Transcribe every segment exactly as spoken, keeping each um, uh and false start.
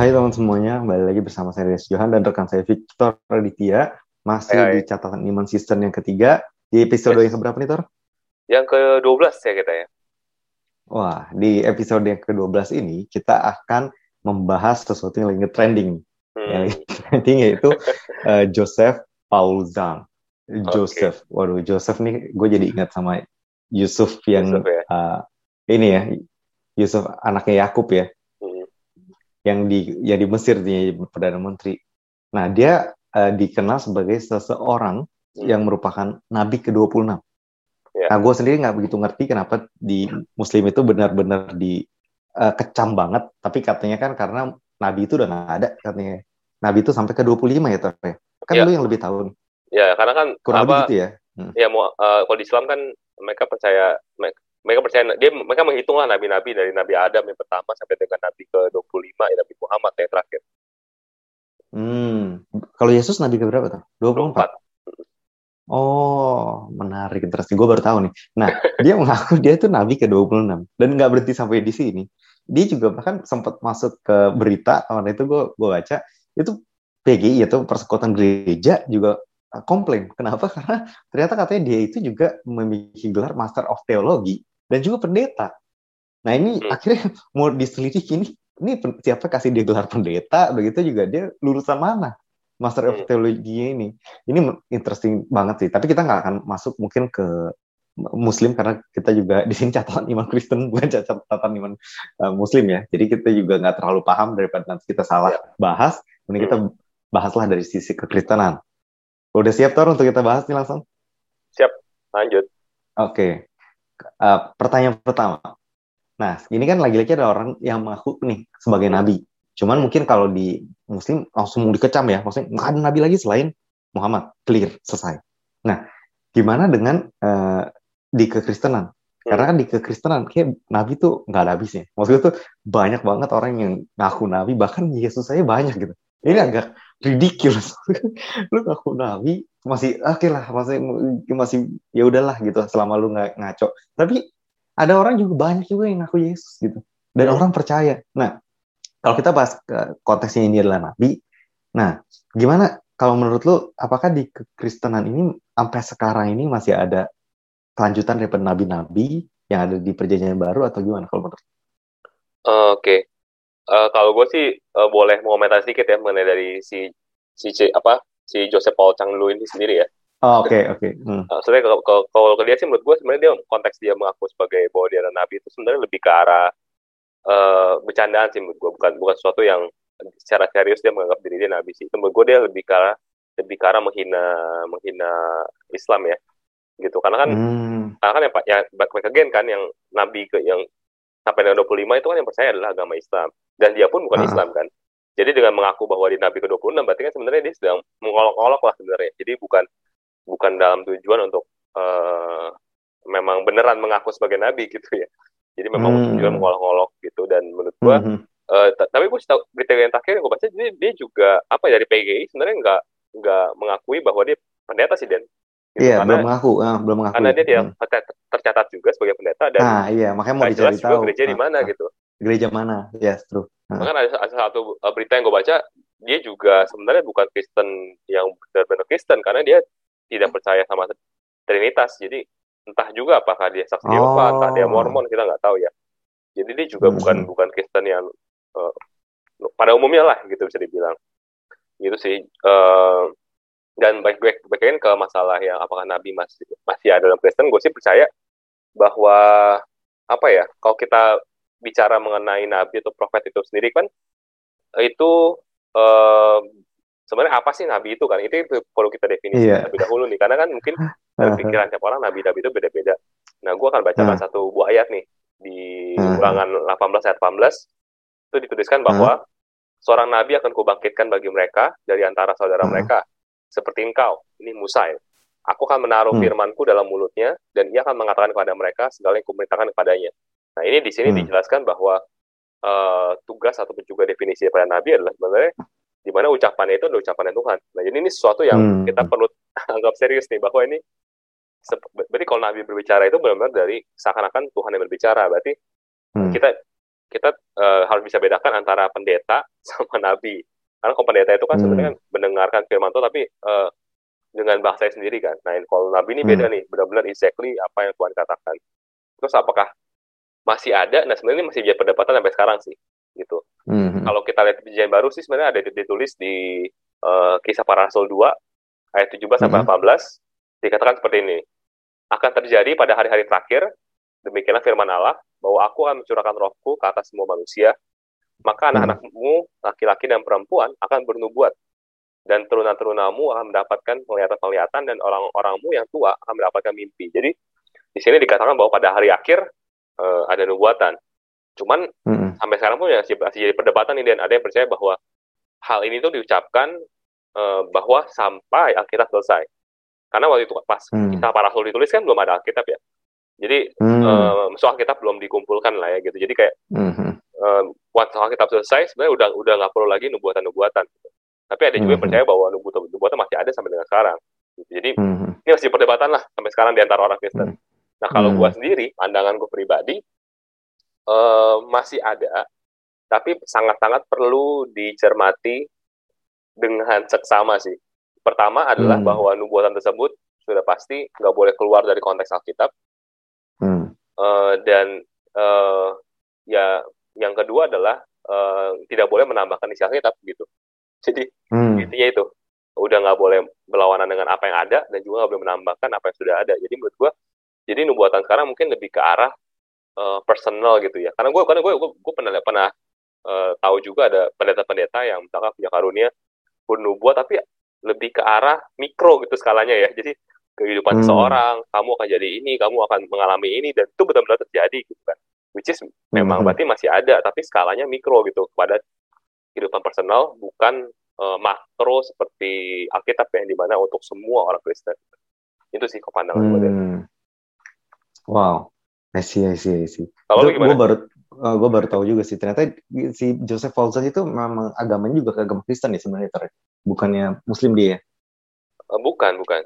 Hai teman semuanya, balik lagi bersama saya Rios Johan dan rekan saya Victor Raditya. Masih hai, hai. Di catatan iman season yang ketiga. Di episode yes. yang keberapa nih, Tor? Yang kedua belas ya kita ya. Wah, di episode yang kedua belas ini kita akan membahas sesuatu yang lagi nge-trending. Hmm. Yang lagi trending yaitu uh, Joseph Paul Zhang. Joseph, okay. Waduh, Joseph nih gue jadi ingat sama Yusuf yang Yusuf, ya? uh, ini ya, Yusuf anaknya Yakub ya, hmm. yang di yang di Mesir dia perdana menteri. Nah dia uh, dikenal sebagai seseorang hmm. yang merupakan nabi ke dua puluh enam. Yeah. Nah gue sendiri nggak begitu ngerti kenapa di Muslim itu benar-benar dikecam uh, banget, tapi katanya kan karena nabi itu udah nggak ada katanya. Nabi itu sampai ke dua puluh lima ya ternyata. Kan yeah. lu yang lebih tahu. Ya, karena kan kurang apa, gitu ya. Hmm. Ya, mau uh, kalau di Islam kan mereka percaya mereka, mereka percaya dia mereka menghitunglah nabi-nabi dari Nabi Adam yang pertama sampai dengan nabi ke dua puluh lima ya, Nabi Muhammad yang terakhir. Hmm, kalau Yesus nabi ke berapa tuh? dua puluh empat. Oh, menarik terus. Gue baru tahu nih. Nah, dia mengaku dia itu nabi ke dua puluh enam dan enggak berhenti sampai di sini. Dia juga bahkan sempat masuk ke berita tahun itu gue gue baca itu P G I atau persekutuan gereja juga komplain. Kenapa? Karena ternyata katanya dia itu juga memiliki gelar Master of Theology dan juga pendeta. Nah ini hmm. akhirnya mau diselidiki ini, ini siapa kasih dia gelar pendeta? Begitu juga dia lulusan mana Master of hmm. Theology ini? Ini interesting banget sih. Tapi kita nggak akan masuk mungkin ke Muslim karena kita juga di sini catatan iman Kristen bukan catatan iman uh, Muslim ya. Jadi kita juga nggak terlalu paham daripada nanti kita salah bahas. Mending kita bahaslah dari sisi kekristenan. Udah siap, Tor, untuk kita bahas nih langsung? Siap, lanjut. Oke. Okay. Uh, pertanyaan pertama. Nah, ini kan lagi-lagi ada orang yang mengaku nih sebagai nabi. Cuman mungkin kalau di Muslim langsung dikecam ya. Maksudnya, nggak ada nabi lagi selain Muhammad. Clear, selesai. Nah, gimana dengan uh, di kekristenan? Hmm. Karena kan di kekristenan, kayak nabi tuh nggak ada habisnya. Maksudnya tuh banyak banget orang yang ngaku nabi, bahkan Yesus saya banyak gitu. Ini agak ridiculous. Lu ngaku nabi masih oke okay lah, masih masih ya udahlah gitu selama lu nggak ngaco. Tapi ada orang juga banyak juga yang ngaku Yesus gitu. Dan orang percaya. Nah, kalau kita bahas konteksnya ini adalah nabi. Nah, gimana kalau menurut lu apakah di kekristenan ini sampai sekarang ini masih ada kelanjutan daripada nabi-nabi yang ada di Perjanjian Baru atau gimana kalau menurut? Uh, oke. Okay. Uh, kalau gue sih uh, boleh mengomentari sedikit ya mengenai dari si si C, apa si Joseph Paul Zhang dulu ini sendiri ya. Oh, oke okay, oke. Okay. Hmm. Uh, sebenarnya kalau kalau dia sih menurut gue sebenarnya dia konteks dia mengaku sebagai bahwa dia nabi itu sebenarnya lebih ke arah uh, bercandaan sih menurut gue, bukan bukan sesuatu yang secara serius dia menganggap diri dia nabi sih. Itu menurut gue dia lebih ke arah lebih ke arah menghina menghina Islam ya gitu. Karena kan hmm. karena kan yang back again kan yang nabi ke yang sampai dengan dua puluh lima itu kan yang percaya adalah agama Islam. Dan dia pun bukan ah. Islam kan. Jadi dengan mengaku bahwa di Nabi ke dua puluh enam berarti kan sebenarnya dia sedang mengolok-olok lah sebenarnya. Jadi bukan bukan dalam tujuan untuk uh, memang beneran mengaku sebagai Nabi gitu ya. Jadi memang hmm. tujuan mengolok-olok gitu. Dan menurut gue, hmm. uh, tapi gue tahu berita yang terakhir yang gue baca, jadi dia juga apa dari P G I sebenarnya nggak nggak mengakui bahwa dia pendeta sih Den. Iya, gitu, yeah, belum mengaku, uh, belum mengaku. Karena dia tidak hmm. tercatat juga sebagai pendeta dan nah, iya, makanya mau dicari tahu gereja di mana ah, gitu. Gereja mana? Yes, true. Hmm. Bahkan ada, ada satu berita yang gue baca, dia juga sebenarnya bukan Kristen yang benar-benar Kristen karena dia tidak percaya sama Trinitas. Jadi entah juga apakah dia Saksi Yehuwa, oh. entah dia Mormon, kita nggak tahu ya. Jadi dia juga hmm. bukan bukan Kristen yang uh, pada umumnya lah gitu bisa dibilang. Gitu sih. Uh, Dan baik-baik bagian ke masalah yang apakah Nabi masih masih ada dalam Kristen, gue sih percaya bahwa apa ya, kalau kita bicara mengenai Nabi atau Profet itu sendiri kan, itu eh, sebenarnya apa sih Nabi itu kan? Itu perlu kita definisikan yeah. lebih dahulu nih, karena kan mungkin pikiran tiap orang Nabi-Nabi itu beda-beda. Nah, gue akan bacakan uh. satu buah ayat nih, di uh. Ulangan delapan belas ayat delapan belas, itu dituliskan bahwa uh. seorang Nabi akan kubangkitkan bagi mereka dari antara saudara uh. mereka. Seperti engkau, ini Musa ya. Aku akan menaruh hmm. firmanku dalam mulutnya, dan ia akan mengatakan kepada mereka segala yang kuperintahkan kepadanya. Nah ini di sini hmm. dijelaskan bahwa uh, tugas atau juga definisi daripada Nabi adalah sebenarnya di mana ucapannya itu adalah ucapannya Tuhan. Nah jadi ini sesuatu yang hmm. kita perlu anggap serius nih, bahwa ini berarti kalau Nabi berbicara itu benar-benar dari seakan-akan Tuhan yang berbicara. Berarti hmm. kita kita uh, harus bisa bedakan antara pendeta sama nabi. Karena kalau pendeta itu kan hmm. sebenarnya mendengarkan firman Tuhan, tapi uh, dengan bahasa sendiri kan. Nah, kalau nabi ini beda hmm. nih, benar-benar exactly apa yang Tuhan katakan. Terus apakah masih ada? Nah, sebenarnya ini masih jadi perdebatan sampai sekarang sih, gitu. Hmm. Kalau kita lihat Perjanjian Baru sih sebenarnya ada ditulis di uh, Kisah Para Rasul dua ayat tujuh belas sampai hmm. delapan belas dikatakan seperti ini. Akan terjadi pada hari-hari terakhir, demikianlah firman Allah, bahwa aku akan mencurahkan rohku ke atas semua manusia, maka anak-anakmu, laki-laki dan perempuan akan bernubuat, dan teruna-terunamu akan mendapatkan penglihatan-penglihatan, dan orang-orangmu yang tua akan mendapatkan mimpi. Jadi, di sini dikatakan bahwa pada hari akhir uh, ada nubuatan. Cuman, mm-hmm. sampai sekarang pun ya, masih jadi perdebatan ini, dan ada yang percaya bahwa hal ini tuh diucapkan uh, bahwa sampai Alkitab selesai. Karena waktu itu pas mm. Kisah Para Rasul ditulis kan belum ada Alkitab ya. Jadi hmm. uh, soal kitab belum dikumpulkan lah ya gitu. Jadi kayak hmm. uh, soal kitab selesai sebenarnya udah udah nggak perlu lagi nubuatan-nubuatan. Gitu. Tapi ada juga yang hmm. percaya bahwa nubuatan-nubuatan masih ada sampai dengan sekarang. Gitu. Jadi hmm. ini masih perdebatan lah sampai sekarang di antara orang Kristen. Hmm. Nah kalau hmm. gua sendiri, pandangan gua pribadi uh, masih ada, tapi sangat-sangat perlu dicermati dengan seksama sih. Pertama adalah hmm. bahwa nubuatan tersebut sudah pasti nggak boleh keluar dari konteks Alkitab. Hmm. Uh, dan uh, ya yang kedua adalah uh, tidak boleh menambahkan isi Alkitab gitu. Jadi hmm. intinya itu udah nggak boleh berlawanan dengan apa yang ada dan juga nggak boleh menambahkan apa yang sudah ada. Jadi menurut gue, jadi nubuatan sekarang mungkin lebih ke arah uh, personal gitu ya. Karena gue karena gue gue pernah pernah uh, tahu juga ada pendeta-pendeta yang misalkan punya karunia bernubuat tapi lebih ke arah mikro gitu skalanya ya. Jadi kehidupan hmm. seseorang, kamu akan jadi ini, kamu akan mengalami ini, dan itu benar-benar terjadi gitu kan. Which is memang hmm. berarti masih ada, tapi skalanya mikro gitu kepada kehidupan personal, bukan uh, makro seperti Alkitab yang dimana untuk semua orang Kristen. Itu sih kepandangan hmm. gue deh. Wow, I see, I see, I see. Kalau lu gimana? Gue baru, uh, gue baru tahu juga sih, ternyata si Joseph Paul Zhang itu memang agamanya juga ke agama Kristen ya sebenarnya, ter- bukannya Muslim dia ya? Uh, bukan, bukan.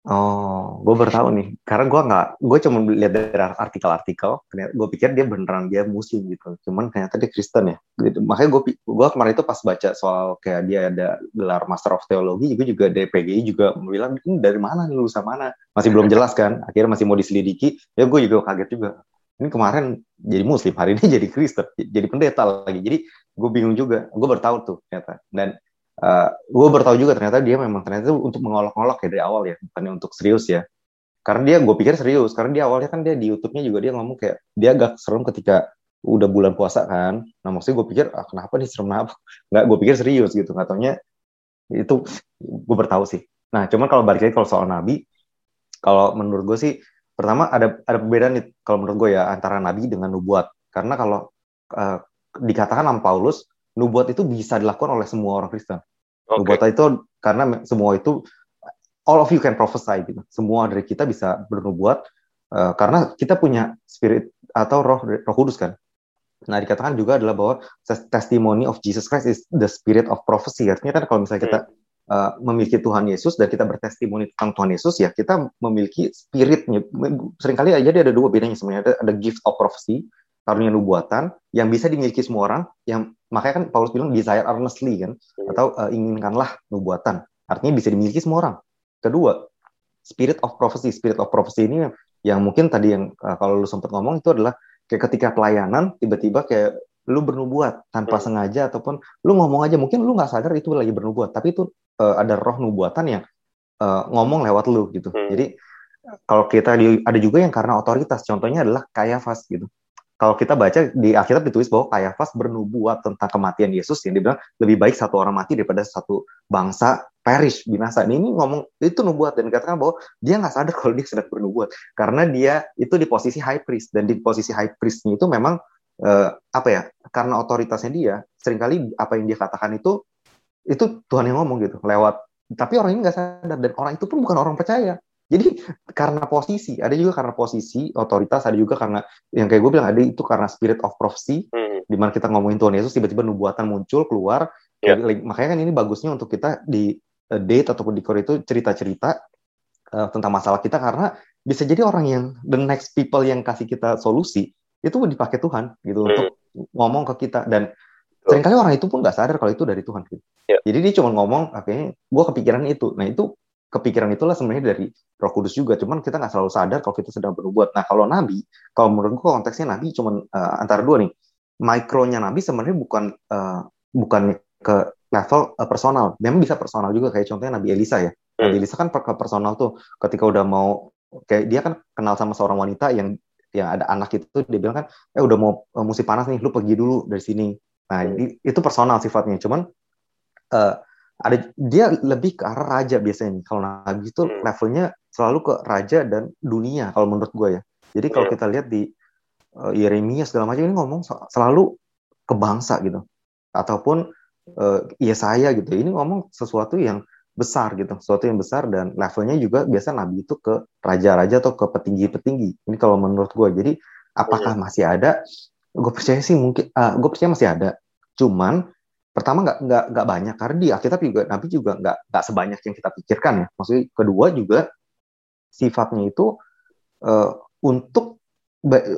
Oh, gue baru tahu nih. Karena gue nggak, gue cuma lihat dari artikel-artikel. Gue pikir dia beneran dia Muslim gitu. Cuman ternyata dia Kristen ya. Gitu. Makanya gue, gue kemarin itu pas baca soal kayak dia ada gelar Master of Theology, gue juga dari P G I juga bilang ini dari mana nih, lulusan mana? Masih belum jelas kan. Akhirnya masih mau diselidiki. Ya gue juga kaget juga. Ini kemarin jadi Muslim, hari ini jadi Kristen, jadi pendeta lagi. Jadi gue bingung juga. Gue baru tahu tuh ternyata. Dan Uh, gue bertahu juga ternyata dia memang ternyata untuk mengolok-olok ya dari awal ya, bukannya untuk serius ya. Karena dia, gue pikir serius, karena dia awalnya kan dia di YouTube-nya juga dia ngomong kayak, dia agak serem ketika udah bulan puasa kan. Nah maksudnya gue pikir, ah, kenapa nih serem apa? Nggak, gue pikir serius gitu, nggak taunya itu gue bertahu sih. Nah cuman kalau balik lagi kalau soal Nabi, kalau menurut gue sih, pertama ada ada perbedaan nih, kalau menurut gue ya, antara Nabi dengan nubuat. Karena kalau uh, dikatakan sama Paulus, nubuat itu bisa dilakukan oleh semua orang Kristen. Okay. Nubuat itu karena semua itu all of you can prophesy gitu. Semua dari kita bisa bernubuat uh, karena kita punya spirit atau roh roh kudus kan. Nah, dikatakan juga adalah bahwa testimony of Jesus Christ is the spirit of prophecy. Artinya kan kalau misalnya kita uh, memiliki Tuhan Yesus dan kita bertestimoni tentang Tuhan Yesus ya, kita memiliki spiritnya. Seringkali aja ada dua bedanya sebenarnya. Ada, ada gift of prophecy, karunia nubuatan yang bisa dimiliki semua orang, yang makanya kan Paulus bilang desire earnestly kan, atau uh, inginkanlah nubuatan, artinya bisa dimiliki semua orang. Kedua, spirit of prophecy, spirit of prophecy ini yang mungkin tadi yang uh, kalau lu sempat ngomong itu adalah kayak ketika pelayanan tiba-tiba kayak lu bernubuat tanpa hmm. sengaja ataupun lu ngomong aja, mungkin lu nggak sadar itu lagi bernubuat, tapi itu uh, ada roh nubuatan yang uh, ngomong lewat lu gitu. Hmm. Jadi kalau kita di, ada juga yang karena otoritas, contohnya adalah Kayafas gitu. Kalau kita baca di Alkitab ditulis bahwa Kayafas bernubuat tentang kematian Yesus yang dibilang lebih baik satu orang mati daripada satu bangsa perish, binasa. Ini ngomong itu nubuat dan dikatakan bahwa dia nggak sadar kalau dia sedang bernubuat karena dia itu di posisi high priest, dan di posisi high priestnya itu memang eh, apa ya, karena otoritasnya dia seringkali apa yang dia katakan itu itu Tuhan yang ngomong gitu lewat, tapi orang ini nggak sadar dan orang itu pun bukan orang percaya. Jadi karena posisi, ada juga karena posisi, otoritas, ada juga karena, yang kayak gue bilang, ada itu karena spirit of prophecy, hmm. di mana kita ngomongin Tuhan Yesus, tiba-tiba nubuatan muncul, keluar, yeah. Jadi, makanya kan ini bagusnya untuk kita di uh, date ataupun di core itu cerita-cerita uh, tentang masalah kita, karena bisa jadi orang yang, the next people yang kasih kita solusi, itu dipakai Tuhan, gitu, hmm. untuk ngomong ke kita, dan seringkali orang itu pun nggak sadar kalau itu dari Tuhan. Yeah. Jadi dia cuma ngomong, akhirnya gue kepikiran itu. Nah itu kepikiran itulah sebenarnya dari Roh Kudus juga. Cuman kita nggak selalu sadar kalau kita sedang bernubuat. Nah kalau Nabi, kalau menurut gue konteksnya Nabi cuma uh, antara dua nih. Mikronya Nabi sebenarnya bukan uh, bukan ke level uh, personal. Memang bisa personal juga, kayak contohnya Nabi Elisa ya. Hmm. Nabi Elisa kan ke personal tuh, ketika udah mau, kayak dia kan kenal sama seorang wanita yang yang ada anak itu, dia bilang kan, eh udah mau uh, musim panas nih, lu pergi dulu dari sini. Nah hmm. itu personal sifatnya. Cuman uh, ada, dia lebih ke arah raja biasanya. Kalau Nabi itu hmm. levelnya selalu ke raja dan dunia, kalau menurut gue ya. Jadi kalau hmm. kita lihat di uh, Yeremia segala macam, ini ngomong selalu ke bangsa gitu, ataupun uh, Yesaya gitu, ini ngomong sesuatu yang besar gitu, sesuatu yang besar, dan levelnya juga biasa Nabi itu ke raja-raja atau ke petinggi-petinggi. Ini kalau menurut gue. Jadi apakah masih ada? Gue percaya sih mungkin, uh, gue percaya masih ada. Cuman pertama nggak nggak nggak banyak, karena di Alkitab juga Nabi juga nggak nggak sebanyak yang kita pikirkan ya. Maksudnya kedua juga sifatnya itu uh, untuk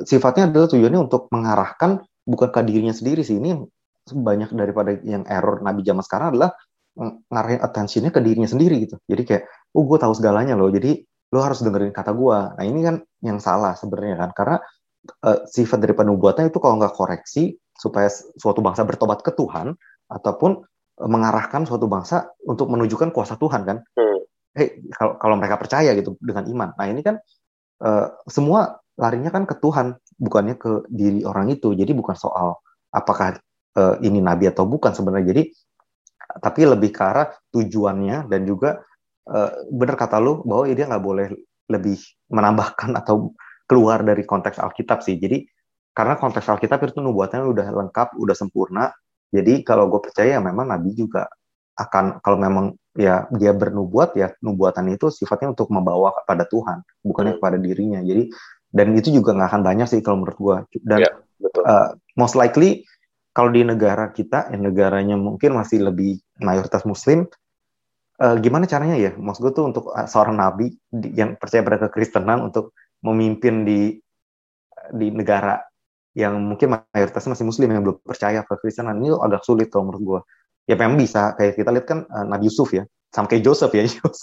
sifatnya adalah tujuannya untuk mengarahkan, bukan ke dirinya sendiri sih. Ini banyak daripada yang error Nabi zaman sekarang adalah ngarahin attentionnya ke dirinya sendiri gitu. Jadi kayak, oh gue tahu segalanya loh, jadi lo harus dengerin kata gue. Nah ini kan yang salah sebenarnya kan, karena uh, sifat dari penubuatnya itu kalau nggak koreksi supaya suatu bangsa bertobat ke Tuhan, ataupun uh, mengarahkan suatu bangsa untuk menunjukkan kuasa Tuhan kan. Hmm. Hey, kalau kalau mereka percaya gitu dengan iman. Nah ini kan uh, semua larinya kan ke Tuhan, bukannya ke diri orang itu. Jadi bukan soal apakah uh, ini nabi atau bukan sebenarnya. Jadi tapi lebih ke arah tujuannya, dan juga uh, benar kata lu bahwa dia nggak boleh lebih menambahkan atau keluar dari konteks Alkitab sih. Jadi karena konteks Alkitab itu nubuatannya udah lengkap, udah sempurna. Jadi kalau gue percaya memang Nabi juga akan, kalau memang ya dia bernubuat ya, nubuatan itu sifatnya untuk membawa kepada Tuhan, bukannya kepada dirinya. Jadi dan itu juga nggak akan banyak sih kalau menurut gue. Dan ya, betul. Uh, most likely kalau di negara kita, yang negaranya mungkin masih lebih mayoritas Muslim, eh, gimana caranya ya? Maksud gue tuh untuk seorang nabi yang percaya pada kekristenan untuk memimpin di di negara yang mungkin mayoritasnya masih Muslim yang belum percaya ke kekristenan, ini agak sulit kalau menurut gue. Ya memang bisa, kayak kita lihat kan eh, Nabi Yusuf ya, sampai Joseph ya, Yusuf,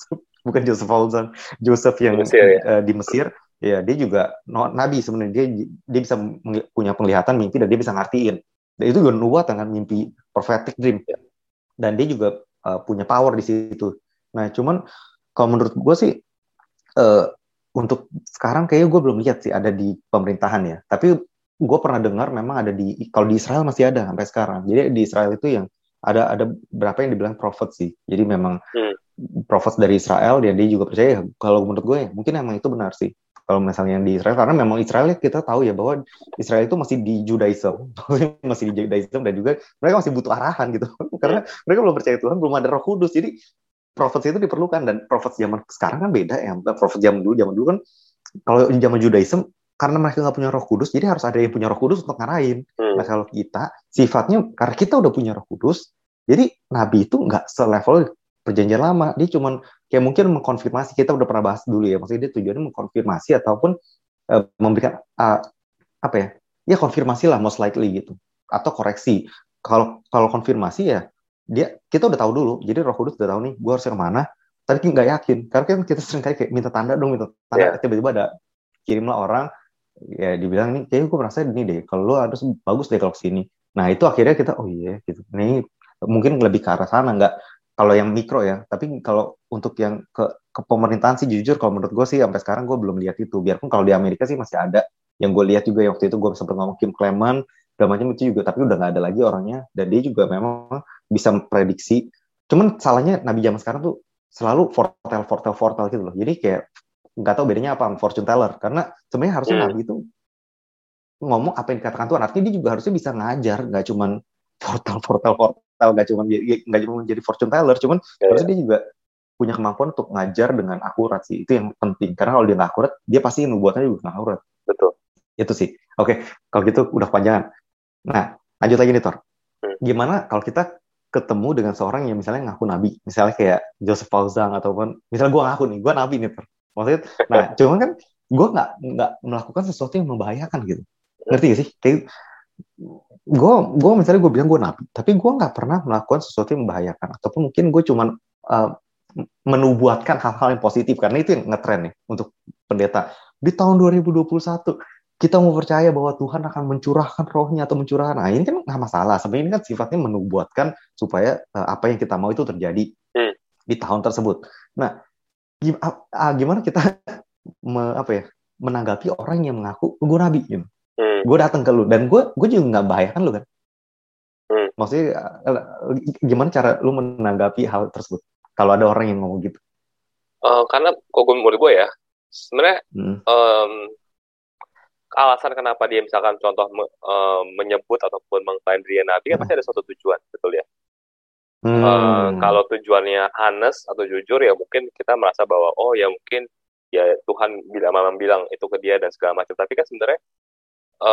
bukan Joseph Paul Zhang, Joseph yang di Mesir, ya? eh, di Mesir. Ya dia juga nabi sebenarnya, dia dia bisa punya penglihatan mimpi dan dia bisa ngertiin. Dan itu juga nubuatan kan, mimpi prophetic dream. Dan dia juga uh, punya power di situ. Nah, cuman kalau menurut gue sih uh, untuk sekarang kayaknya gue belum lihat sih ada di pemerintahan ya. Tapi gue pernah dengar memang ada di, kalau di Israel masih ada sampai sekarang. Jadi di Israel itu yang ada ada berapa yang dibilang prophet sih. Jadi memang hmm. prophet dari Israel, dan dia juga percaya. Kalau menurut gue ya, mungkin emang itu benar sih. Kalau misalnya yang di Israel, karena memang Israel kita tahu ya bahwa Israel itu masih di Judaism, masih di Judaism, dan juga mereka masih butuh arahan gitu, karena mereka belum percaya Tuhan, belum ada Roh Kudus, jadi profesi itu diperlukan. Dan profesi zaman sekarang kan beda ya, profesi zaman dulu, zaman dulu kan kalau zaman Judaism, karena mereka nggak punya Roh Kudus, jadi harus ada yang punya Roh Kudus untuk ngarahin. Nah kalau kita, sifatnya karena kita udah punya Roh Kudus, jadi Nabi itu nggak selevel Perjanjian Lama, dia cuman kayak mungkin mengkonfirmasi. Kita udah pernah bahas dulu ya, maksudnya dia tujuannya mengkonfirmasi ataupun uh, memberikan uh, apa ya, ya konfirmasi lah most likely gitu, atau koreksi. Kalau kalau konfirmasi ya dia, kita udah tahu dulu, jadi Roh Kudus udah tahu nih gue harus yang mana, tapi nggak yakin karena kan kita sering kali kayak minta tanda dong, minta tanda, yeah. Tiba-tiba ada kirimlah orang ya, dibilang nih kayaknya gue merasa ini deh, kalau lo harus bagus deh kalau kesini. Nah itu akhirnya kita oh iya yeah, gitu. Ini mungkin lebih ke arah sana, nggak kalau yang mikro ya. Tapi kalau untuk yang ke, ke pemerintahan sih jujur kalau menurut gue sih sampai sekarang gue belum lihat itu. Biarpun kalau di Amerika sih masih ada. Yang gue lihat juga yang waktu itu gue sempat ngomong Kim Clement dan macam itu juga. Tapi udah nggak ada lagi orangnya. Dan dia juga memang bisa memprediksi. Cuman salahnya Nabi zaman sekarang tuh selalu foretell, foretell, foretell gitu loh. Jadi kayak nggak tahu bedanya apa fortune teller. Karena sebenarnya harusnya hmm. Nabi itu ngomong apa yang dikatakan Tuhan. Artinya dia juga harusnya bisa ngajar. Nggak cuman foretell, foretell, foretell. Nggak cuma nggak cuma menjadi fortune teller, cuman yeah, harusnya dia juga punya kemampuan untuk ngajar dengan akurat sih. Itu yang penting, karena kalau dia nggak akurat, dia pasti nubuatnya juga nggak akurat. Betul. Itu sih. Oke, kalau gitu udah panjangan. Nah, lanjut lagi nih Tor. Hmm. Gimana kalau kita ketemu dengan seorang yang misalnya ngaku nabi, misalnya kayak Joseph Paul Zhang ataupun misalnya gue ngaku nih, gue nabi nih Tor. Maksudnya, nah cuman kan gue nggak nggak melakukan sesuatu yang membahayakan gitu. Ngerti gak sih? Kayak gue gue misalnya gue bilang gue nabi, tapi gue nggak pernah melakukan sesuatu yang membahayakan, ataupun mungkin gue cuman uh, menubuatkan hal-hal yang positif, karena itu yang ngetren nih untuk pendeta di tahun dua ribu dua puluh satu. Kita mau percaya bahwa Tuhan akan mencurahkan rohnya atau mencurahkan, nah ini kan nggak masalah. Sebenarnya ini kan sifatnya menubuatkan supaya uh, apa yang kita mau itu terjadi hmm. di tahun tersebut. Nah, gimana kita me, apa ya, menanggapi orang yang mengaku gue nabi gitu? Hmm. Gue datang ke lu dan gue gue juga nggak bahayakan lu kan? Hmm. Maksudnya gimana cara lu menanggapi hal tersebut? Kalau ada orang yang ngomong gitu? Uh, karena kok gue menurut gue ya, sebenarnya. Hmm. Um, alasan kenapa dia misalkan contoh me, e, menyebut ataupun mengklaim diri nabi, kan pasti ada suatu tujuan, betul ya? Hmm. E, kalau tujuannya honest atau jujur, ya mungkin kita merasa bahwa oh ya mungkin ya Tuhan bila malam bilang itu ke dia dan segala macam. Tapi kan sebenarnya e,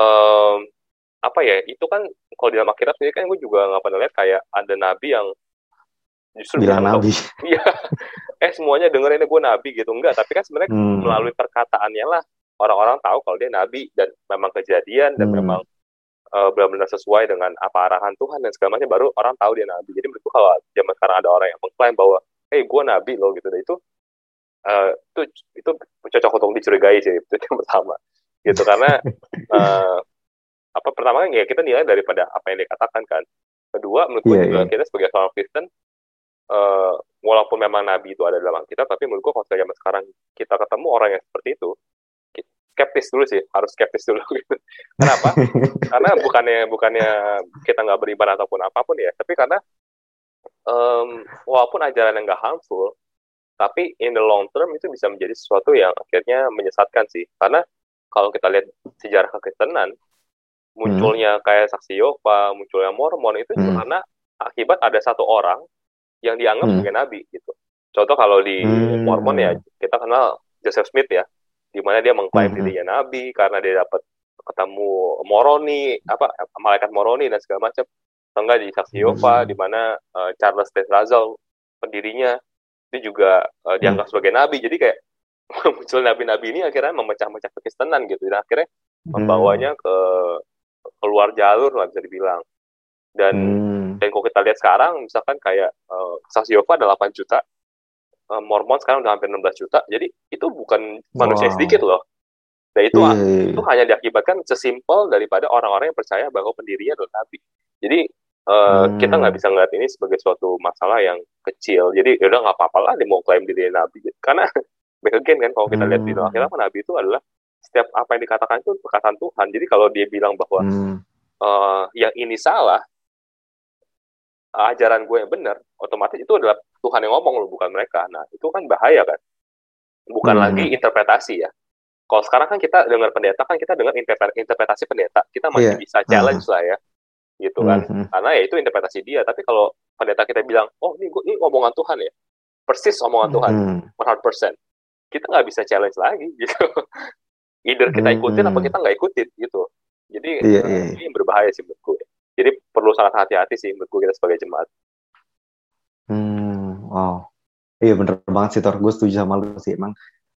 apa ya, itu kan kalau di dalam akhirat sendiri kan gue juga nggak pernah lihat kayak ada nabi yang justru bilang nabi. Iya. eh semuanya dengerin gue nabi gitu, enggak? Tapi kan sebenarnya hmm. melalui perkataannya lah orang-orang tahu kalau dia nabi, dan memang kejadian, dan hmm. memang uh, benar-benar sesuai dengan apa arahan Tuhan, dan segala macam, baru orang tahu dia nabi. Jadi menurutku kalau zaman sekarang ada orang yang mengklaim bahwa, hey, gue nabi loh, gitu, dan itu, uh, itu itu cocok untuk dicurigai sih, itu yang pertama. Gitu, karena, uh, apa pertama kan, ya kita nilai daripada apa yang dikatakan kan. Kedua, menurutku yeah, juga yeah. kita sebagai seorang Kristen, uh, walaupun memang nabi itu ada dalam kita, tapi menurutku kalau zaman sekarang kita ketemu orang yang seperti itu, skeptis dulu sih, harus skeptis dulu gitu. Kenapa? Karena bukannya bukannya kita nggak beriman ataupun apapun ya, tapi karena um, walaupun ajaran yang nggak harmful, tapi in the long term itu bisa menjadi sesuatu yang akhirnya menyesatkan sih. Karena kalau kita lihat sejarah kekristenan, munculnya kayak Saksi Yehuwa, munculnya Mormon itu hmm. karena akibat ada satu orang yang dianggap sebagai hmm. nabi gitu. Contoh kalau di hmm. Mormon ya, kita kenal Joseph Smith ya, di mana dia mengklaim mm-hmm. dirinya nabi karena dia dapat ketemu Moroni, apa malaikat Moroni dan segala macam. Enggak di Saksi Yehuwa mm-hmm. di mana uh, Charles Taze Russell pendirinya itu juga uh, dianggap mm-hmm. sebagai nabi. Jadi kayak muncul nabi-nabi ini akhirnya memecah-mecah kekristenan gitu, dan akhirnya mm-hmm. membawanya ke keluar jalur lah bisa dibilang. Dan mm-hmm. dan kalau kita lihat sekarang misalkan kayak uh, Saksi Yehuwa ada delapan juta, Mormon sekarang udah hampir enam belas juta, jadi itu bukan manusia wow. sedikit loh. Nah itu yeah. itu hanya diakibatkan sesimpel daripada orang-orang yang percaya bahwa pendirinya adalah nabi. Jadi uh, hmm. kita nggak bisa ngeliat ini sebagai suatu masalah yang kecil. Jadi udah nggak apa-apa lah dia mau klaim dirinya nabi, karena back again kan kalau kita lihat hmm. di akhirnya nabi itu adalah setiap apa yang dikatakan itu perkataan Tuhan. Jadi kalau dia bilang bahwa hmm. uh, yang ini salah, ajaran gue yang benar, otomatis itu adalah Tuhan yang ngomong loh, bukan mereka. Nah, itu kan bahaya kan? Bukan hmm. lagi interpretasi ya. Kalau sekarang kan kita dengar pendeta, kan kita dengar interpretasi pendeta. Kita masih yeah. bisa challenge uh-huh. lah ya. Gitu kan. Uh-huh. Karena ya itu interpretasi dia. Tapi kalau pendeta kita bilang, oh ini, ini omongan Tuhan ya. Persis omongan Tuhan. Uh-huh. seratus persen. Kita nggak bisa challenge lagi gitu. Either kita ikutin uh-huh. apa kita nggak ikutin gitu. Jadi yeah, yeah. ini berbahaya sih menurut gue. Jadi perlu sangat hati-hati sih menurut gue kita sebagai jemaat. Hmm, wow. Iya bener banget sih, Tor. Gue setuju sama lu sih. Emang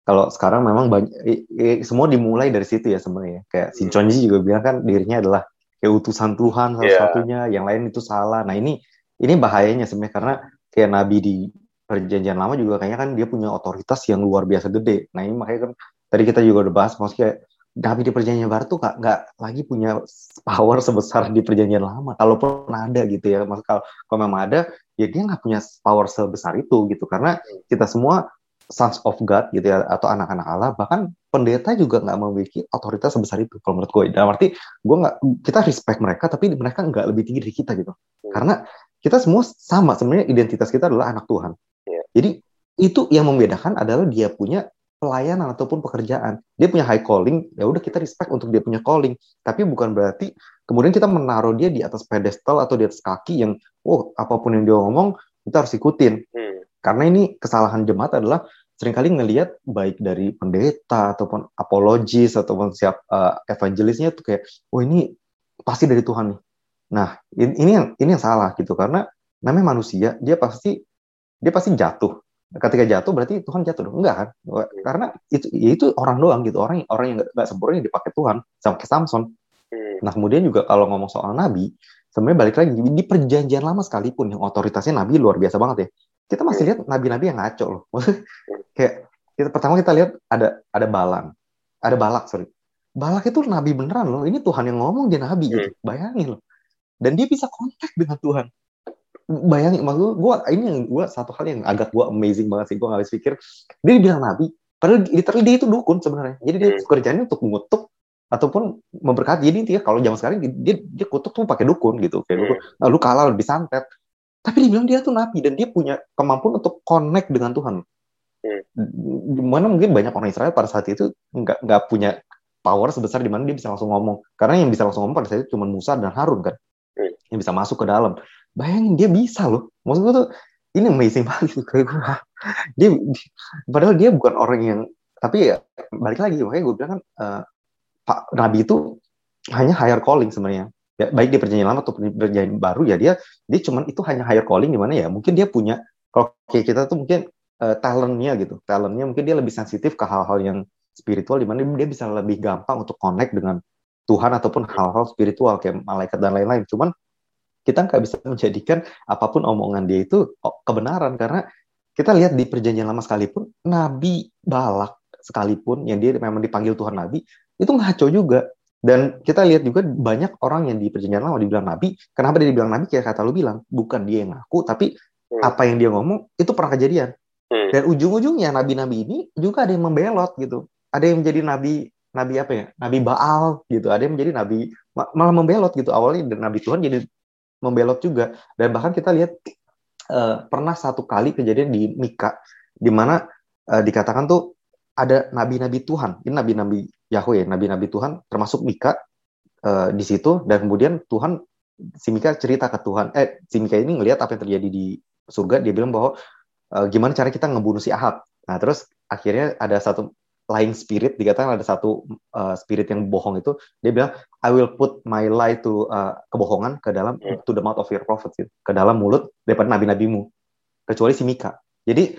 kalau sekarang memang banyak, i, i, semua dimulai dari situ ya sebenarnya. Kayak si Conji juga bilang kan dirinya adalah kayak utusan Tuhan satu-satunya, yeah. yang lain itu salah. Nah ini ini bahayanya sebenarnya, karena kayak Nabi di Perjanjian Lama juga kayaknya kan dia punya otoritas yang luar biasa gede. Nah ini makanya kan tadi kita juga udah bahas, maksudnya Nabi di Perjanjian Baru tuh nggak lagi punya power sebesar di Perjanjian Lama, kalaupun ada gitu ya. Maksud kalau, kalau memang ada, ya dia nggak punya power sebesar itu gitu, karena kita semua sons of God gitu ya, atau anak-anak Allah. Bahkan pendeta juga nggak memiliki otoritas sebesar itu kalau menurut gue. Dalam arti gue nggak, kita respect mereka, tapi mereka nggak lebih tinggi dari kita gitu, karena kita semua sama sebenarnya, identitas kita adalah anak Tuhan. Jadi itu yang membedakan adalah dia punya pelayanan ataupun pekerjaan. Dia punya high calling, ya udah kita respect untuk dia punya calling, tapi bukan berarti kemudian kita menaruh dia di atas pedestal atau di atas kaki yang oh apapun yang dia ngomong kita harus ikutin. Hmm. Karena ini kesalahan jemaat adalah seringkali ngelihat baik dari pendeta ataupun apologis ataupun siap uh, evangelisnya tuh kayak oh ini pasti dari Tuhan nih. Nah, ini yang ini yang salah gitu, karena namanya manusia, dia pasti dia pasti jatuh. Ketika jatuh berarti Tuhan jatuh dong, enggak kan? Karena itu ya itu orang doang gitu, orang orang yang nggak sempurna yang dipakai Tuhan, sama kayak Samson. Hmm. Nah kemudian juga kalau ngomong soal nabi, sebenarnya balik lagi di perjanjian lama sekalipun yang otoritasnya nabi luar biasa banget ya, kita masih lihat nabi-nabi yang ngaco loh. Kayak kita, pertama kita lihat ada ada Balang, ada Balak sorry. Balak itu nabi beneran loh. Ini Tuhan yang ngomong dia nabi gitu. Bayangin loh. Dan dia bisa kontak dengan Tuhan. Bayangin, maksud gue ini yang gue satu hal yang agak gue amazing banget sih, gue nggak habis pikir. Dia bilang nabi, padahal literally dia itu dukun sebenarnya. Jadi dia kerjanya untuk mengutuk ataupun memberkati. Jadi intinya kalau zaman sekarang dia dia kutuk tuh pakai dukun gitu. Kayak dukun, nah, lu kalah lebih santet. Tapi dia bilang dia tuh nabi dan dia punya kemampuan untuk connect dengan Tuhan. Dimana mungkin banyak orang Israel pada saat itu nggak nggak punya power sebesar dimana dia bisa langsung ngomong. Karena yang bisa langsung ngomong pada saat itu cuma Musa dan Harun kan, yang bisa masuk ke dalam. Bayangin dia bisa loh. Maksud gue tuh ini amazing banget. Dia padahal dia bukan orang yang, tapi ya balik lagi makanya gue bilang kan uh, Pak Nabi itu hanya higher calling sebenarnya. Ya, baik di perjanjian lama atau perjanjian baru ya dia dia cuman itu hanya higher calling di mana ya mungkin dia punya kalau kayak kita tuh mungkin uh, talentnya gitu talentnya mungkin dia lebih sensitif ke hal-hal yang spiritual di mana dia bisa lebih gampang untuk connect dengan Tuhan ataupun hal-hal spiritual kayak malaikat dan lain-lain. Cuman kita nggak bisa menjadikan apapun omongan dia itu kebenaran karena kita lihat di perjanjian lama sekalipun Nabi Balak sekalipun yang dia memang dipanggil Tuhan Nabi itu ngaco juga. Dan kita lihat juga banyak orang yang di perjanjian lama dibilang nabi. Kenapa dia dibilang nabi? Kayak kata lu bilang, bukan dia yang ngaku, tapi hmm. apa yang dia ngomong itu pernah kejadian. Hmm. Dan ujung-ujungnya nabi-nabi ini juga ada yang membelot gitu. Ada yang menjadi nabi, nabi apa ya? Nabi Baal gitu. Ada yang menjadi nabi malah membelot gitu. Awalnya dari nabi Tuhan jadi membelot juga. Dan bahkan kita lihat uh, pernah satu kali kejadian di Mika, di mana uh, dikatakan tuh ada nabi-nabi Tuhan. Ini nabi-nabi Yahweh, nabi-nabi Tuhan, termasuk Mika uh, di situ. Dan kemudian Tuhan, si Mika cerita ke Tuhan. Eh, si Mika ini ngelihat apa yang terjadi di surga. Dia bilang bahwa uh, gimana cara kita ngebunuh si Ahab. Nah, terus akhirnya ada satu lying spirit. Dikatakan ada satu uh, spirit yang bohong itu. Dia bilang, I will put my lie to uh, kebohongan ke dalam to the mouth of your prophet, gitu. Ke dalam mulut daripada nabi-nabimu. Kecuali si Mika. Jadi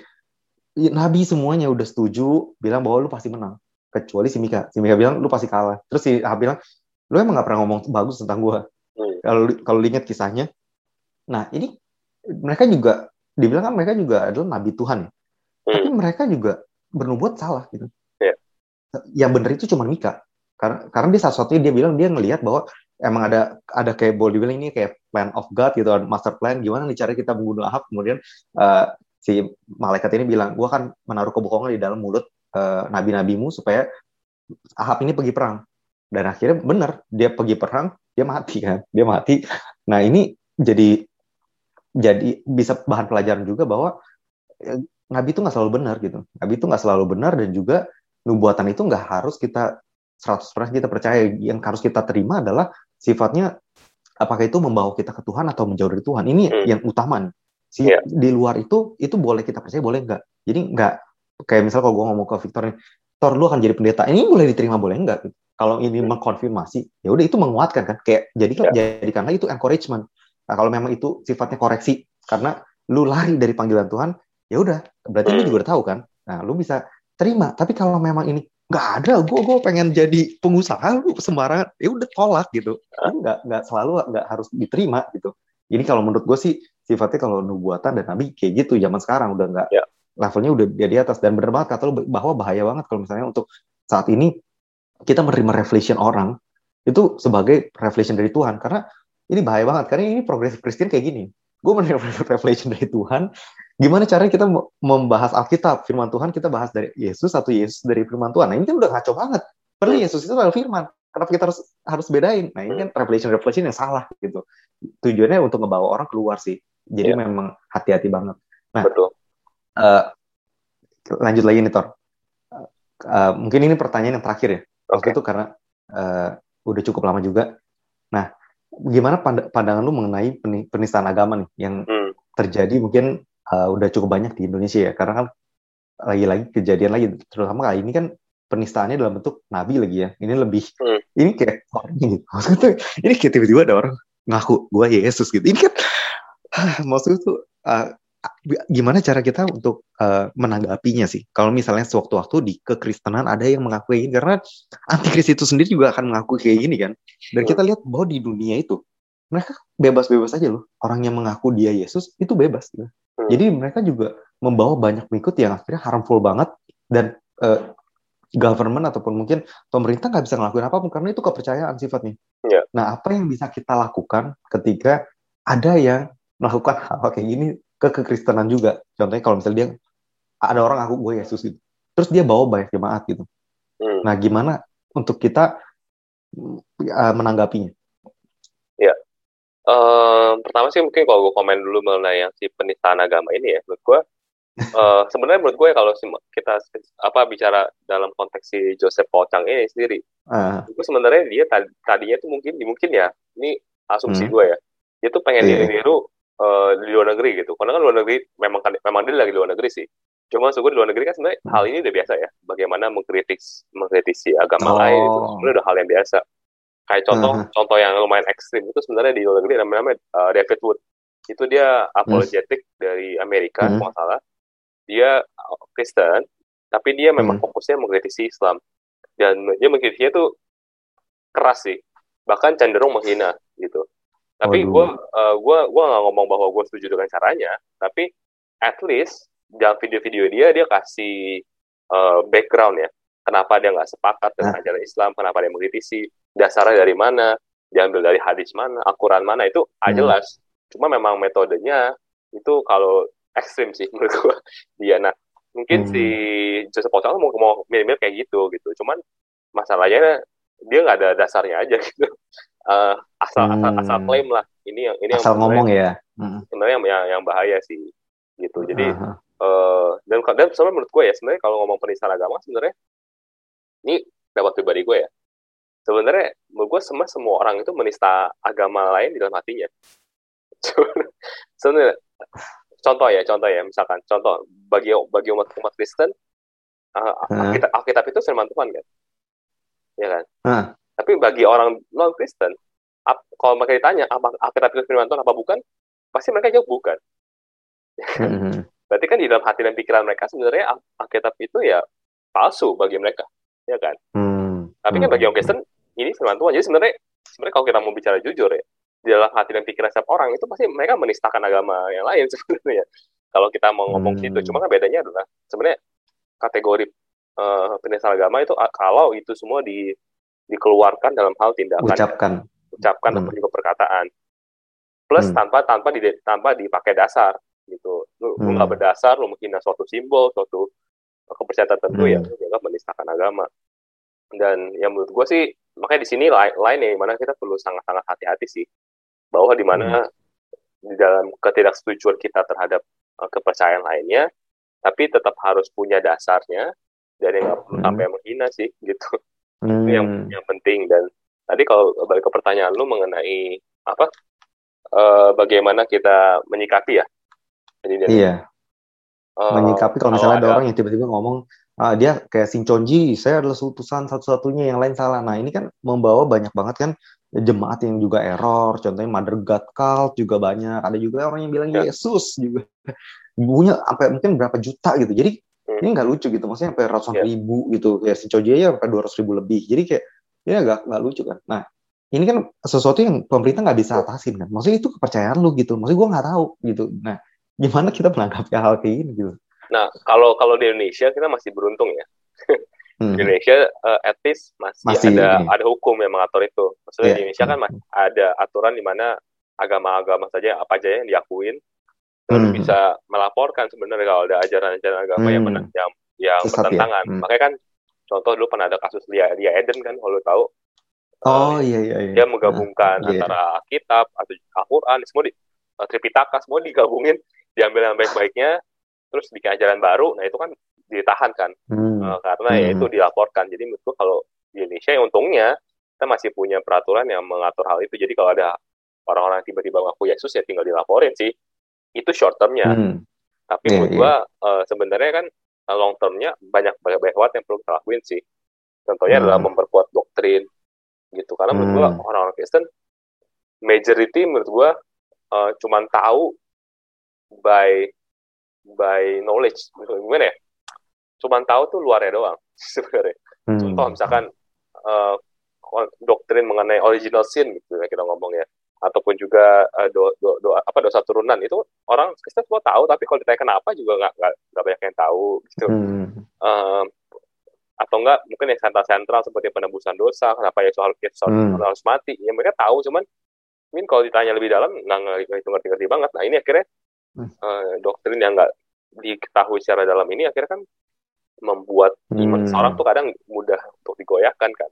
nabi semuanya udah setuju bilang bahwa lu pasti menang kecuali si Mika. Si Mika bilang lu pasti kalah. Terus si Ahab bilang lu emang nggak pernah ngomong bagus tentang gue. Kalau kalau ingat kisahnya. Nah ini mereka juga dibilang kan mereka juga adalah nabi Tuhan. Tapi mereka juga bernubuat salah gitu. Yeah. Yang benar itu cuma Mika. Karena karena dia satu-satunya dia bilang dia ngelihat bahwa emang ada ada kayak body bilang ini kayak plan of God gitu, master plan gimana nih cara kita membunuh Ahab. Kemudian uh, si malaikat ini bilang, gue akan menaruh kebohongan di dalam mulut uh, nabi-nabimu supaya Ahab ini pergi perang. Dan akhirnya benar, dia pergi perang, dia mati kan, dia mati. Nah ini jadi jadi bisa bahan pelajaran juga bahwa uh, nabi itu nggak selalu benar gitu, nabi itu nggak selalu benar dan juga nubuatan itu nggak harus kita seratus persen kita percaya. Yang harus kita terima adalah sifatnya apakah itu membawa kita ke Tuhan atau menjauh dari Tuhan. Ini hmm. yang utama nih. Si, yeah. Di luar itu, itu boleh kita percaya, boleh enggak. Jadi enggak, kayak misalnya kalau gue ngomong ke Victor nih, Tor lu akan jadi pendeta, ini boleh diterima, boleh enggak. Kalau ini hmm. mengkonfirmasi, ya udah itu menguatkan kan. Kayak jadikan, yeah. jadikanlah itu encouragement. Nah, kalau memang itu sifatnya koreksi, karena lu lari dari panggilan Tuhan, ya udah, berarti hmm. lu juga udah tahu kan. Nah, lu bisa terima. Tapi kalau memang ini, enggak ada, gue gue pengen jadi pengusaha, lu sembarangan, ya udah tolak gitu. Enggak, enggak selalu, enggak harus diterima gitu. Jadi kalau menurut gue sih, sifatnya kalau nubuatan dan nabi kayak gitu zaman sekarang udah nggak yeah. levelnya udah dia di atas. Dan benar banget kata lu bahwa bahaya banget kalau misalnya untuk saat ini kita menerima revelation orang itu sebagai revelation dari Tuhan, karena ini bahaya banget, karena ini progresif Kristen kayak gini. Gue menerima revelation dari Tuhan, gimana caranya kita membahas Alkitab firman Tuhan, kita bahas dari Yesus atau Yesus dari firman Tuhan. Nah ini kan udah ngaco banget, padahal Yesus itu adalah firman. Kenapa kita harus harus bedain? Nah ini kan revelation-revelation yang salah gitu. Tujuannya untuk ngebawa orang keluar sih. Jadi yeah. memang hati-hati banget. Nah, betul. Uh, lanjut lagi nih Tor. Uh, uh, mungkin ini pertanyaan yang terakhir ya. Oke. Okay. Itu karena uh, udah cukup lama juga. Nah, gimana pand- pandangan lu mengenai pen- penistaan agama nih yang hmm. terjadi mungkin uh, udah cukup banyak di Indonesia ya? Karena kan lagi-lagi kejadian lagi, terutama kali ini kan. Penistaannya dalam bentuk nabi lagi ya. Ini lebih, hmm. ini kayak orang ini. Maksudnya ini kayak tiba-tiba ada orang ngaku gue Yesus gitu. Ini kan, maksudnya tuh uh, gimana cara kita untuk uh, menanggapinya sih? Kalau misalnya sewaktu-waktu di kekristenan ada yang mengakui ini, karena antikristus itu sendiri juga akan mengakui kayak gini kan. Dan kita lihat bahwa di dunia itu mereka bebas-bebas aja loh. Orang yang mengaku dia Yesus itu bebas gitu. Hmm. Jadi mereka juga membawa banyak pengikut yang akhirnya harmful banget, dan uh, government ataupun mungkin pemerintah nggak bisa ngelakuin apapun karena itu kepercayaan sifatnya. Yeah. Nah, apa yang bisa kita lakukan ketika ada yang melakukan hal kayak gini ke kekristenan juga? Contohnya kalau misalnya dia ada orang aku gue Yesus gitu, terus dia bawa banyak jemaat gitu. Hmm. Nah, gimana untuk kita uh, menanggapinya? Ya. Yeah. Uh, pertama sih mungkin kalau gue komen dulu mengenai yang si penistaan agama ini ya, menurut gue uh, sebenarnya menurut gue kalau kita apa bicara dalam konteks si Joseph Paul Zhang ini sendiri, uh. itu sebenarnya dia tad, tadinya tuh mungkin mungkin ya ini asumsi hmm. gue ya, dia tuh pengen yeah. ditiru uh, di luar negeri gitu, karena kan luar negeri memang memang dia lagi di luar negeri sih, cuma maksud gue di luar negeri kan sebenarnya hal ini udah biasa ya, bagaimana mengkritik mengkritisi agama oh. lain itu sebenarnya udah hal yang biasa. Kayak contoh uh-huh. contoh yang lumayan ekstrim itu sebenarnya di luar negeri namanya uh, David Wood, itu dia apologetik yes. dari Amerika, kalau nggak uh-huh. salah dia Kristen tapi dia memang uh-huh. fokusnya mengkritisi Islam, dan dia mengkritisinya tuh keras sih, bahkan cenderung menghina gitu. Tapi gue uh, gue gue nggak ngomong bahwa gue setuju dengan caranya, tapi at least dalam video-video dia dia kasih uh, background ya, kenapa dia nggak sepakat dengan uh-huh. ajaran Islam, kenapa dia mengkritisi, dasarnya dari mana, diambil dari hadis mana, Al-Quran mana, itu ah, jelas. Hmm. Cuma memang metodenya itu kalau ekstrim sih menurut gue dia. Nah, mungkin hmm. si Joseph Paul Zhang mau mau mirip-mirip kayak gitu gitu. Cuman masalahnya dia nggak ada dasarnya aja gitu. Uh, asal, hmm. asal asal klaim lah. Ini yang ini asal yang ngomong ya. Hmm. Sebenarnya yang, yang yang bahaya sih gitu. Jadi uh-huh. uh, dan dan sebenarnya menurut gue ya, sebenarnya kalau ngomong penistaan agama sebenarnya ini dapat pribadi gue ya. Sebenarnya menurut gue semua semua orang itu menista agama lain di dalam hatinya. Sebenarnya contoh ya, contoh ya, misalkan contoh bagi bagi umat umat Kristen uh, hmm. Alkitab, Alkitab itu firman Tuhan kan, ya kan. Hmm. Tapi bagi orang non Kristen, ap, kalau mereka ditanya apa Alkitab itu firman Tuhan apa bukan, pasti mereka jawab bukan. Hmm. Berarti kan di dalam hati dan pikiran mereka sebenarnya Alkitab itu ya palsu bagi mereka, ya kan. Hmm. Tapi kan bagi orang Kristen ini firman Tuhan. Jadi sebenarnya sebenarnya kalau kita mau bicara jujur ya, di dalam hati dan pikiran setiap orang itu pasti mereka menistakan agama yang lain sebenarnya. Kalau kita mau ngomong situ, cuma kan bedanya adalah sebenarnya kategori uh, penistaan agama itu kalau itu semua di, dikeluarkan dalam hal tindakan, ucapkan, ucapkan atau juga perkataan. Plus hmm. tanpa tanpa di tanpa dipakai dasar gitu. Lu nggak hmm. berdasar, lu menghina suatu simbol, suatu kepercayaan tertentu hmm. ya, dianggap menistakan agama. Dan yang menurut gue sih makanya di sini lain ya, dimana kita perlu sangat-sangat hati-hati sih, bahwa dimana hmm. di dalam ketidaksetujuan kita terhadap uh, kepercayaan lainnya, tapi tetap harus punya dasarnya dan yang nggak perlu hmm. sampai menghina sih gitu. hmm. Itu yang yang penting. Dan tadi kalau balik ke pertanyaan lu mengenai apa uh, bagaimana kita menyikapi ya, jadi iya uh, menyikapi kalau misalnya kalau ada, ada orang yang tiba-tiba ngomong Uh, dia kayak Sinconji, saya adalah utusan satu-satunya, yang lain salah. Nah, ini kan membawa banyak banget kan jemaat yang juga error. Contohnya Mother God Cult juga banyak. Ada juga orang yang bilang ya. Yesus juga punya sampai mungkin berapa juta gitu. Jadi hmm. ini nggak lucu gitu. Maksudnya sampai ratusan ya. ribu gitu. Ya Sinconji aja sampai dua ratus ribu lebih. Jadi kayak ini nggak nggak lucu kan. Nah, ini kan sesuatu yang pemerintah nggak bisa atasin kan. Maksudnya itu kepercayaan lu gitu. Maksudnya gue nggak tahu gitu. Nah, gimana kita menanggapi hal kayak gini gitu? Nah, kalau kalau di Indonesia kita masih beruntung ya. Hmm. Di Indonesia uh, at least masih, masih ada ya. ada hukum yang mengatur itu. Maksudnya yeah. di Indonesia kan masih ada aturan di mana agama-agama saja apa aja yang diakuin, terus hmm. bisa melaporkan sebenarnya kalau ada ajaran-ajaran agama hmm. yang men- yang, yang bertentangan. Ya. Hmm. Makanya kan contoh dulu pernah ada kasus Lia Lia Eden kan, kalau tahu. Oh iya iya iya. Dia menggabungkan ah, antara yeah. kitab atau Al-Qur'an semua di Tripitaka semua digabungin, diambil yang baik-baiknya. Terus bikin ajaran baru, nah itu kan ditahan kan, hmm. uh, karena hmm. ya itu dilaporkan. Jadi menurut gue kalau di Indonesia ya untungnya kita masih punya peraturan yang mengatur hal itu. Jadi kalau ada orang-orang tiba-tiba ngaku Yesus ya tinggal dilaporin sih, itu short termnya. Hmm. Tapi yeah, menurut gue yeah. uh, sebenarnya kan long termnya banyak banyak banget yang perlu kita lakuin sih. Contohnya hmm. adalah memperkuat doktrin gitu, karena menurut gue hmm. orang-orang Kristen majority menurut gue uh, cuman tahu by by knowledge, gimana ya? Cuman tahu tuh luarnya doang sebenarnya. Hmm. Contoh misalkan uh, doktrin mengenai original sin gitu kita ngomongnya, ataupun juga uh, do, do, do, apa dosa turunan itu orang Kristen semua tahu, tapi kalau ditanya kenapa juga nggak nggak banyak yang tahu gitu. Hmm. Uh, atau enggak mungkin yang sentral-sentral seperti penebusan dosa, kenapa Yesus harus, hmm. harus mati, ya mereka tahu, cuman mungkin kalau ditanya lebih dalam nggak ngerti-ngerti banget. Nah ini akhirnya hmm. uh, doktrin yang nggak diketahui secara dalam ini akhirnya kan membuat iman hmm. seorang tuh kadang mudah untuk digoyahkan kan.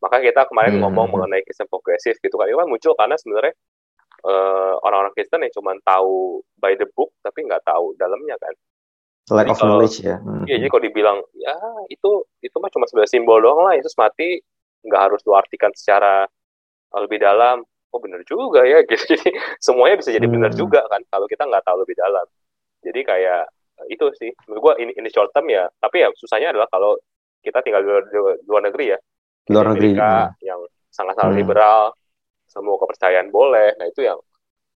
Maka kita kemarin hmm. ngomong mengenai Kristen progresif gitu kan, itu kan muncul karena sebenarnya uh, orang-orang Kristen yang cuma tahu by the book tapi nggak tahu dalamnya kan. Lack of knowledge ya. Hmm. Iya, jadi kalau dibilang ya itu itu mah cuma sebagai simbol doang lah, Yesus mati, nggak harus diartikan secara lebih dalam. Oh benar juga ya, gitu. Jadi semuanya bisa jadi benar hmm. juga kan kalau kita nggak tahu lebih dalam. Jadi kayak itu sih, menurut gue ini ini short term ya. Tapi ya susahnya adalah kalau kita tinggal di luar, di luar negeri ya. Luar negeri Amerika, ya. Yang sangat-sangat hmm. liberal, semua kepercayaan boleh. Nah itu yang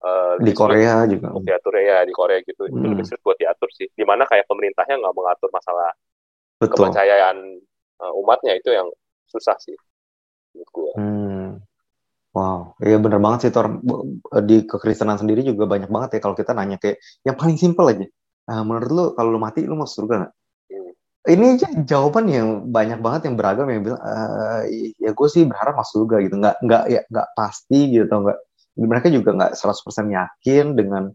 uh, di Korea juga. Diatur ya di Korea gitu. Hmm. Itu lebih sulit buat diatur sih. Dimana kayak pemerintahnya nggak mengatur masalah betul. Kepercayaan uh, umatnya, itu yang susah sih menurut gue. Hmm. Wow, iya benar banget sih Tor. Di kekristenan sendiri juga banyak banget ya kalau kita nanya kayak yang paling simpel aja. Nah, menurut lu kalau lu mati lu mau surga nggak? Hmm. Ini aja jawaban yang banyak banget yang beragam yang bilang e, ya gue sih berharap masuk surga gitu, nggak nggak ya nggak pasti gitu, nggak mereka juga nggak seratus persen yakin dengan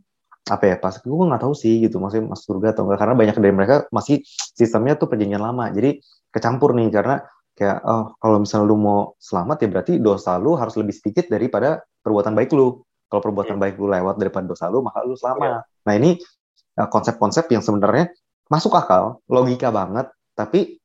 apa ya, pasti gue nggak tahu sih gitu maksudnya masuk surga atau nggak, karena banyak dari mereka masih sistemnya tuh perjanjian lama, jadi kecampur nih karena kayak oh kalau misalnya lu mau selamat ya berarti dosa lu harus lebih sedikit daripada perbuatan baik lu, kalau perbuatan yeah. baik lu lewat daripada dosa lu maka lu selamat. Yeah. Nah ini uh, konsep-konsep yang sebenarnya masuk akal, logika banget, tapi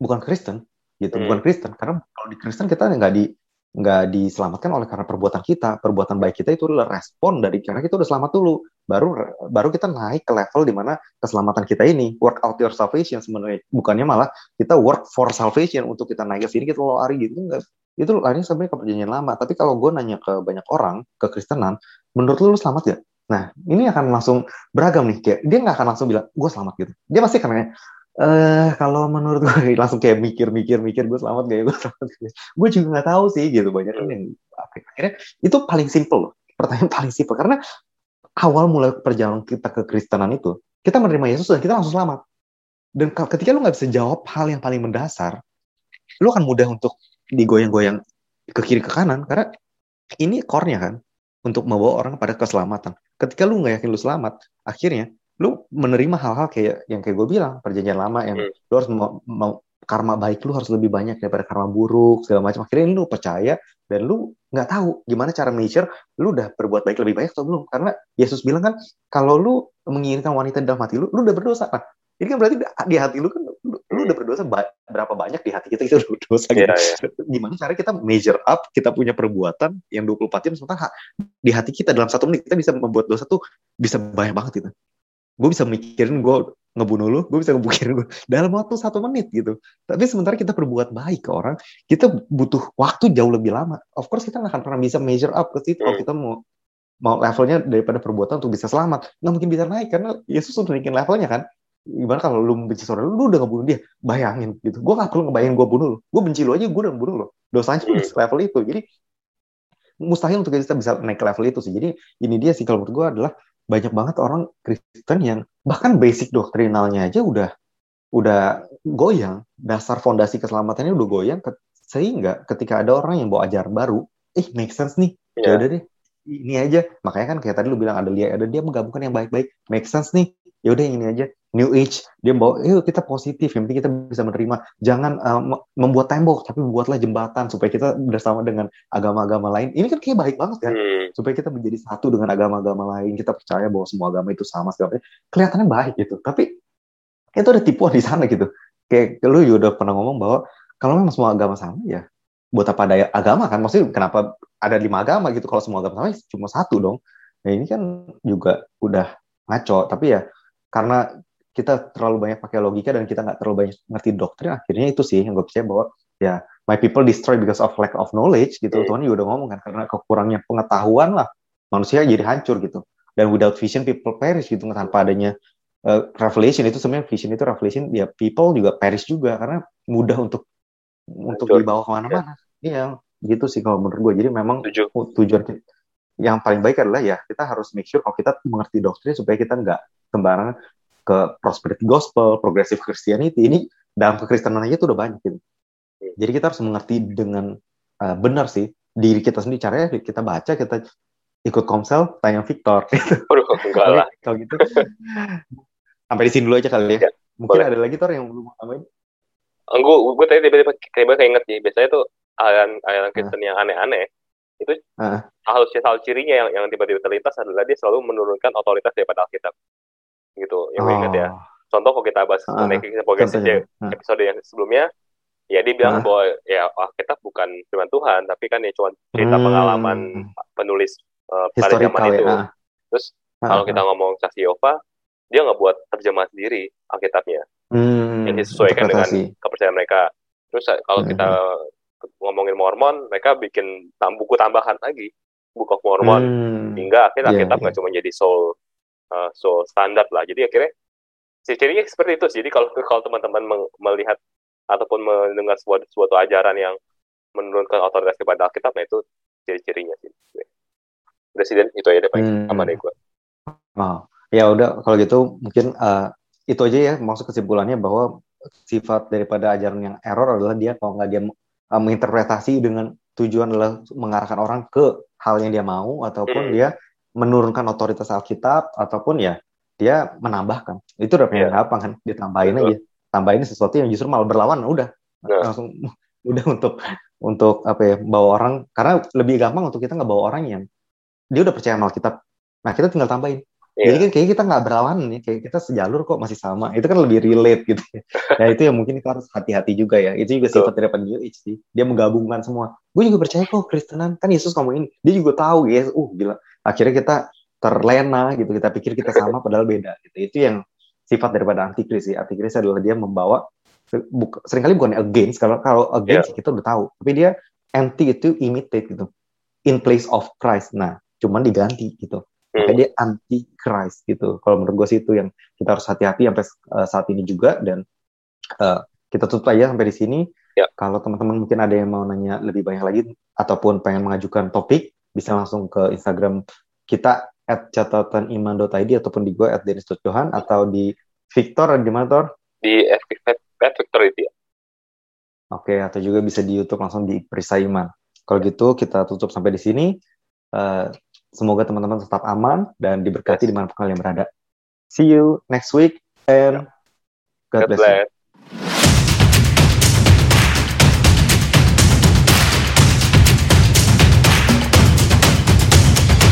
bukan Kristen gitu, yeah. bukan Kristen, karena kalau di Kristen kita nggak di nggak diselamatkan oleh karena perbuatan kita, perbuatan baik kita itu adalah respon dari karena kita udah selamat dulu, baru baru kita naik ke level di mana keselamatan kita ini work out your salvation sebenarnya, bukannya malah kita work for salvation untuk kita naik ke sini kita lari gitu, enggak, itu larinya sebenarnya ke perjanjian lama. Tapi kalau gue nanya ke banyak orang ke Kristenan, menurut lu, lu selamat gak? Nah ini akan langsung beragam nih, kayak dia nggak akan langsung bilang gue selamat gitu, dia pasti karena Uh, kalau menurut gue langsung kayak mikir-mikir-mikir gue selamat gak ya, gue selamat gak ya, gue juga gak tahu sih gitu, banyak kan yang akhirnya itu paling simple loh, pertanyaan paling simple, karena awal mulai perjalanan kita ke Kristenan itu kita menerima Yesus dan kita langsung selamat, dan ketika lu gak bisa jawab hal yang paling mendasar lu akan mudah untuk digoyang-goyang ke kiri ke kanan, karena ini core-nya kan untuk membawa orang pada keselamatan. Ketika lu gak yakin lu selamat, akhirnya lu menerima hal-hal kayak yang kayak gue bilang perjanjian lama yang hmm. lu harus mau, mau karma baik lu harus lebih banyak daripada karma buruk segala macam, akhirnya lu percaya dan lu nggak tahu gimana cara measure lu udah berbuat baik lebih banyak atau belum, karena Yesus bilang kan kalau lu menginginkan wanita dalam hati lu, lu udah berdosa. Nah ini kan berarti di hati lu kan lu, lu udah berdosa, ba- berapa banyak di hati kita kita udah berdosa gitu. Yeah, yeah. Gimana cara kita measure up kita punya perbuatan yang dua puluh empat jam sementara di hati kita dalam satu menit kita bisa membuat dosa tuh bisa banyak banget gitu. Gue bisa mikirin gue ngebunuh lu, gue bisa ngebukirin gue dalam waktu satu menit gitu. Tapi sementara kita berbuat baik ke orang, kita butuh waktu jauh lebih lama. Of course kita nggak akan pernah bisa measure up ke situ. Kalau kita mau mau levelnya daripada perbuatan untuk bisa selamat, nggak mungkin bisa naik karena Yesus sudah naikin levelnya kan. Gimana kalau lu benci saudara lu, lu udah ngebunuh dia, bayangin gitu. Gue nggak perlu ngebayangin gue bunuh lu, gue benci lu aja gue udah ngebunuh lu. Dosanya di level itu, jadi mustahil untuk kita bisa naik ke level itu sih. Jadi ini dia sih kalau menurut gue adalah banyak banget orang Kristen yang bahkan basic doktrinalnya aja udah udah goyang, dasar fondasi keselamatannya udah goyang, sehingga ketika ada orang yang bawa ajaran baru, eh make sense nih, ya udah deh ini aja. Makanya kan kayak tadi lu bilang ada dia ada dia menggabungkan yang baik-baik, make sense nih, ya udah ini aja. New Age dia bawa, eh kita positif, yang penting kita bisa menerima, jangan uh, membuat tembok tapi buatlah jembatan supaya kita bersama dengan agama-agama lain. Ini kan kayak baik banget kan, hmm. supaya kita menjadi satu dengan agama-agama lain, kita percaya bahwa semua agama itu sama segala macam, kelihatannya baik gitu. Tapi itu ada tipuan di sana gitu. Kayak lu juga udah pernah ngomong bahwa kalau memang semua agama sama ya buat apa ada agama kan? Maksudnya kenapa ada lima agama gitu kalau semua agama sama ya cuma satu dong? Nah ini kan juga udah ngaco. Tapi ya karena kita terlalu banyak pakai logika dan kita nggak terlalu banyak ngerti doktrin, akhirnya itu sih yang gue percaya bahwa ya my people destroyed because of lack of knowledge gitu. mm. Tuhan juga udah ngomong kan, karena kekurangnya pengetahuan lah manusia jadi hancur gitu, dan without vision people perish gitu, tanpa adanya uh, revelation itu sebenarnya vision itu revelation ya people juga perish juga karena mudah untuk untuk tujuan. Dibawa kemana-mana. Iya, ya, gitu sih kalau menurut gue. Jadi memang tujuan. tujuan yang paling baik adalah ya kita harus make sure kalau kita mengerti doktrin supaya kita nggak sembarangan ke prosperity gospel, progressive Christianity. Ini dalam kekristenan aja itu udah banyak gitu. Jadi kita harus mengerti dengan uh, benar sih diri kita sendiri. Caranya kita baca, kita ikut komsel, tanya Victor. Waduh, enggak lah. Kalau gitu, sampai di sini dulu aja kali ya. Mungkin boleh. Ada lagi Tor yang belum tambahin. Gue, gue tadi tiba-tiba kayak inget sih. Biasanya tuh aliran Kristen uh. yang aneh-aneh itu uh. hal hal cirinya yang yang tiba-tiba terlintas adalah dia selalu menurunkan otoritas daripada Alkitab. Gitu, yang gue oh. inget ya. Contoh kalau kita bahas uh. mengenai kisah progresif ya, uh. episode yang sebelumnya, ya dia bilang uh. bahwa ya Alkitab bukan firman Tuhan, tapi kan ya cuma cerita hmm. pengalaman penulis. Uh, pada zaman itu, ya. Terus ah, kalau ah, kita ngomong Saksi Yehuwa, dia nggak buat terjemahan sendiri Alkitabnya, hmm, yang disesuaikan dengan kepercayaan mereka. Terus kalau hmm. kita ngomongin Mormon, mereka bikin tam- buku tambahan lagi, buku Mormon, hmm. hingga akhirnya yeah, Alkitab nggak yeah. cuma jadi soul uh, soul standar lah. Jadi akhirnya ciri-cirinya seperti itu. Jadi kalau kalau teman-teman meng- melihat ataupun mendengar suatu, suatu ajaran yang menurunkan otoritas kepada Alkitab, nah itu ciri-cirinya sih. Presiden itu aja deh paling aman deh gue. Oh, ya udah kalau gitu mungkin uh, itu aja ya maksud kesimpulannya bahwa sifat daripada ajaran yang error adalah dia kalau nggak dia uh, menginterpretasi dengan tujuan adalah mengarahkan orang ke hal yang dia mau ataupun hmm. dia menurunkan otoritas Alkitab ataupun ya dia menambahkan itu udah punya apa kan ditambahin aja tambahin sesuatu yang justru malah berlawanan udah nah. langsung udah untuk untuk apa ya bawa orang karena lebih gampang untuk kita nggak bawa orang yang dia udah percaya sama Alkitab, nah kita tinggal tambahin. Yeah. Jadi kan kayaknya kita nggak berlawanan nih, kayak kita sejalur kok masih sama. Itu kan lebih relate gitu. Nah itu yang mungkin kita harus hati-hati juga ya. Itu juga sifat dari penjuri sih. Dia menggabungkan semua. Gue juga percaya kok Kristenan kan Yesus ngomongin. Dia juga tahu ya. Uh gila. Akhirnya kita terlena gitu. Kita pikir kita sama padahal beda. Gitu. Itu yang sifat daripada antikris sih. Antikris adalah dia membawa seringkali bukan against. Kalau kalau against yeah. kita udah tahu. Tapi dia anti itu imitate gitu. In place of Christ. Nah. Cuman diganti gitu, makanya dia anti Christ gitu. Kalau menurut gue sih itu yang kita harus hati-hati sampai uh, saat ini juga dan uh, kita tutup aja sampai di sini. Ya. Kalau teman-teman mungkin ada yang mau nanya lebih banyak lagi ataupun pengen mengajukan topik, bisa langsung ke Instagram kita at catatan iman dot i d ataupun di gue at denis dot johan atau di Victor di mana Tor? Di at victor itu ya. Oke, atau juga bisa di YouTube langsung di Perisa Iman. Kalau gitu kita tutup sampai di sini. Uh, semoga teman-teman tetap aman dan diberkati dimanapun kalian berada. See you next week and God bless you.